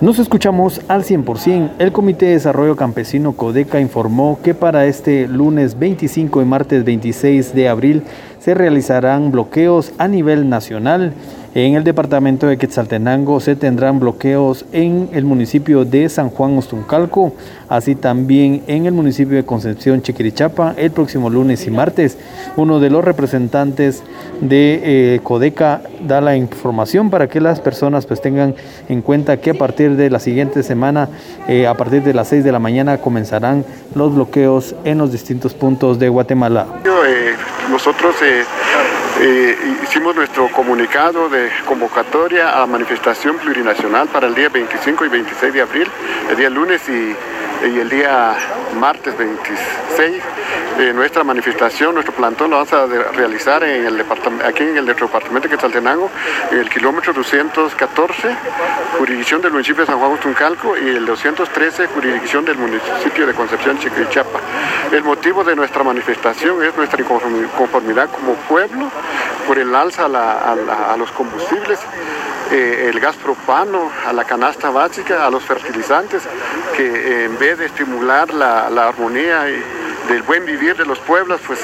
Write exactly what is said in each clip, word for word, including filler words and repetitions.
Nos escuchamos al cien por ciento. El Comité de Desarrollo Campesino CODECA informó que para este lunes veinticinco y martes veintiséis de abril se realizarán bloqueos a nivel nacional. En el departamento de Quetzaltenango se tendrán bloqueos en el municipio de San Juan Ostuncalco, así también en el municipio de Concepción Chiquirichapa el próximo lunes y martes. Uno de los representantes de eh, CODECA da la información para que las personas pues tengan en cuenta que a partir de la siguiente semana, eh, a partir de las seis de la mañana comenzarán los bloqueos en los distintos puntos de Guatemala. Eh, nosotros eh, eh, hicimos nuestro comunicado de convocatoria a manifestación plurinacional para el día veinticinco y veintiséis de abril, el día lunes y y el día martes veintiséis, eh, nuestra manifestación, nuestro plantón lo vamos a de, realizar en el departamento, aquí en el departamento de Quetzaltenango, en el kilómetro doscientos catorce, jurisdicción del municipio de San Juan Ostuncalco, y el doscientos trece, jurisdicción del municipio de Concepción Chiquirichapa. El motivo de nuestra manifestación es nuestra inconformidad como pueblo por el alza a, la, a, la, a los combustibles, Eh, el gas propano, a la canasta básica, a los fertilizantes, que eh, en vez de estimular la, la armonía y del buen vivir de los pueblos, pues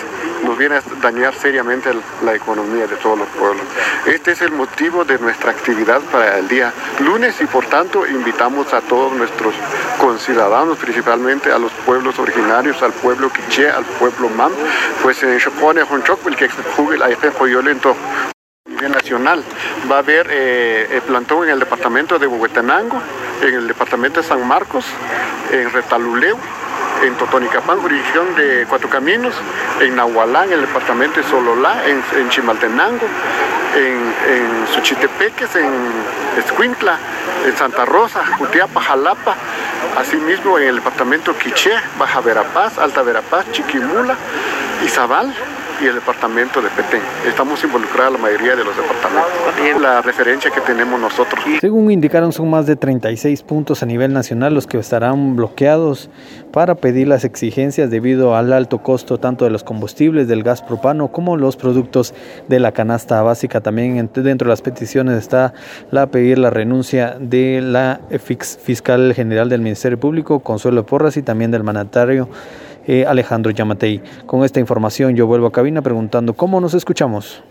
nos viene a dañar seriamente el, la economía de todos los pueblos. Este es el motivo de nuestra actividad para el día lunes y por tanto invitamos a todos nuestros conciudadanos, principalmente a los pueblos originarios, al pueblo Quiché, al pueblo Mam, pues en Chopone, Honchoc, el que jugue la F Joyolento. Nacional. Va a haber eh, el plantón en el departamento de Huehuetenango, en el departamento de San Marcos, en Retalhuleu, en Totonicapán, jurisdicción de Cuatro Caminos, en Nahualá, en el departamento de Sololá, en, en Chimaltenango, en, en Suchitepéquez, en Escuintla, en Santa Rosa, Jutiapa, Jalapa, asimismo en el departamento Quiché, Baja Verapaz, Alta Verapaz, Chiquimula, Izabal y el departamento de Petén. Estamos involucrados en la mayoría de los departamentos. Es la referencia que tenemos nosotros. Según indicaron, son más de treinta y seis puntos a nivel nacional los que estarán bloqueados para pedir las exigencias debido al alto costo tanto de los combustibles, del gas propano, como los productos de la canasta básica. También dentro de las peticiones está la pedir la renuncia de la fiscal general del Ministerio Público, Consuelo Porras, y también del mandatario Eh, Alejandro Giammattei. Con esta información yo vuelvo a cabina preguntando cómo nos escuchamos.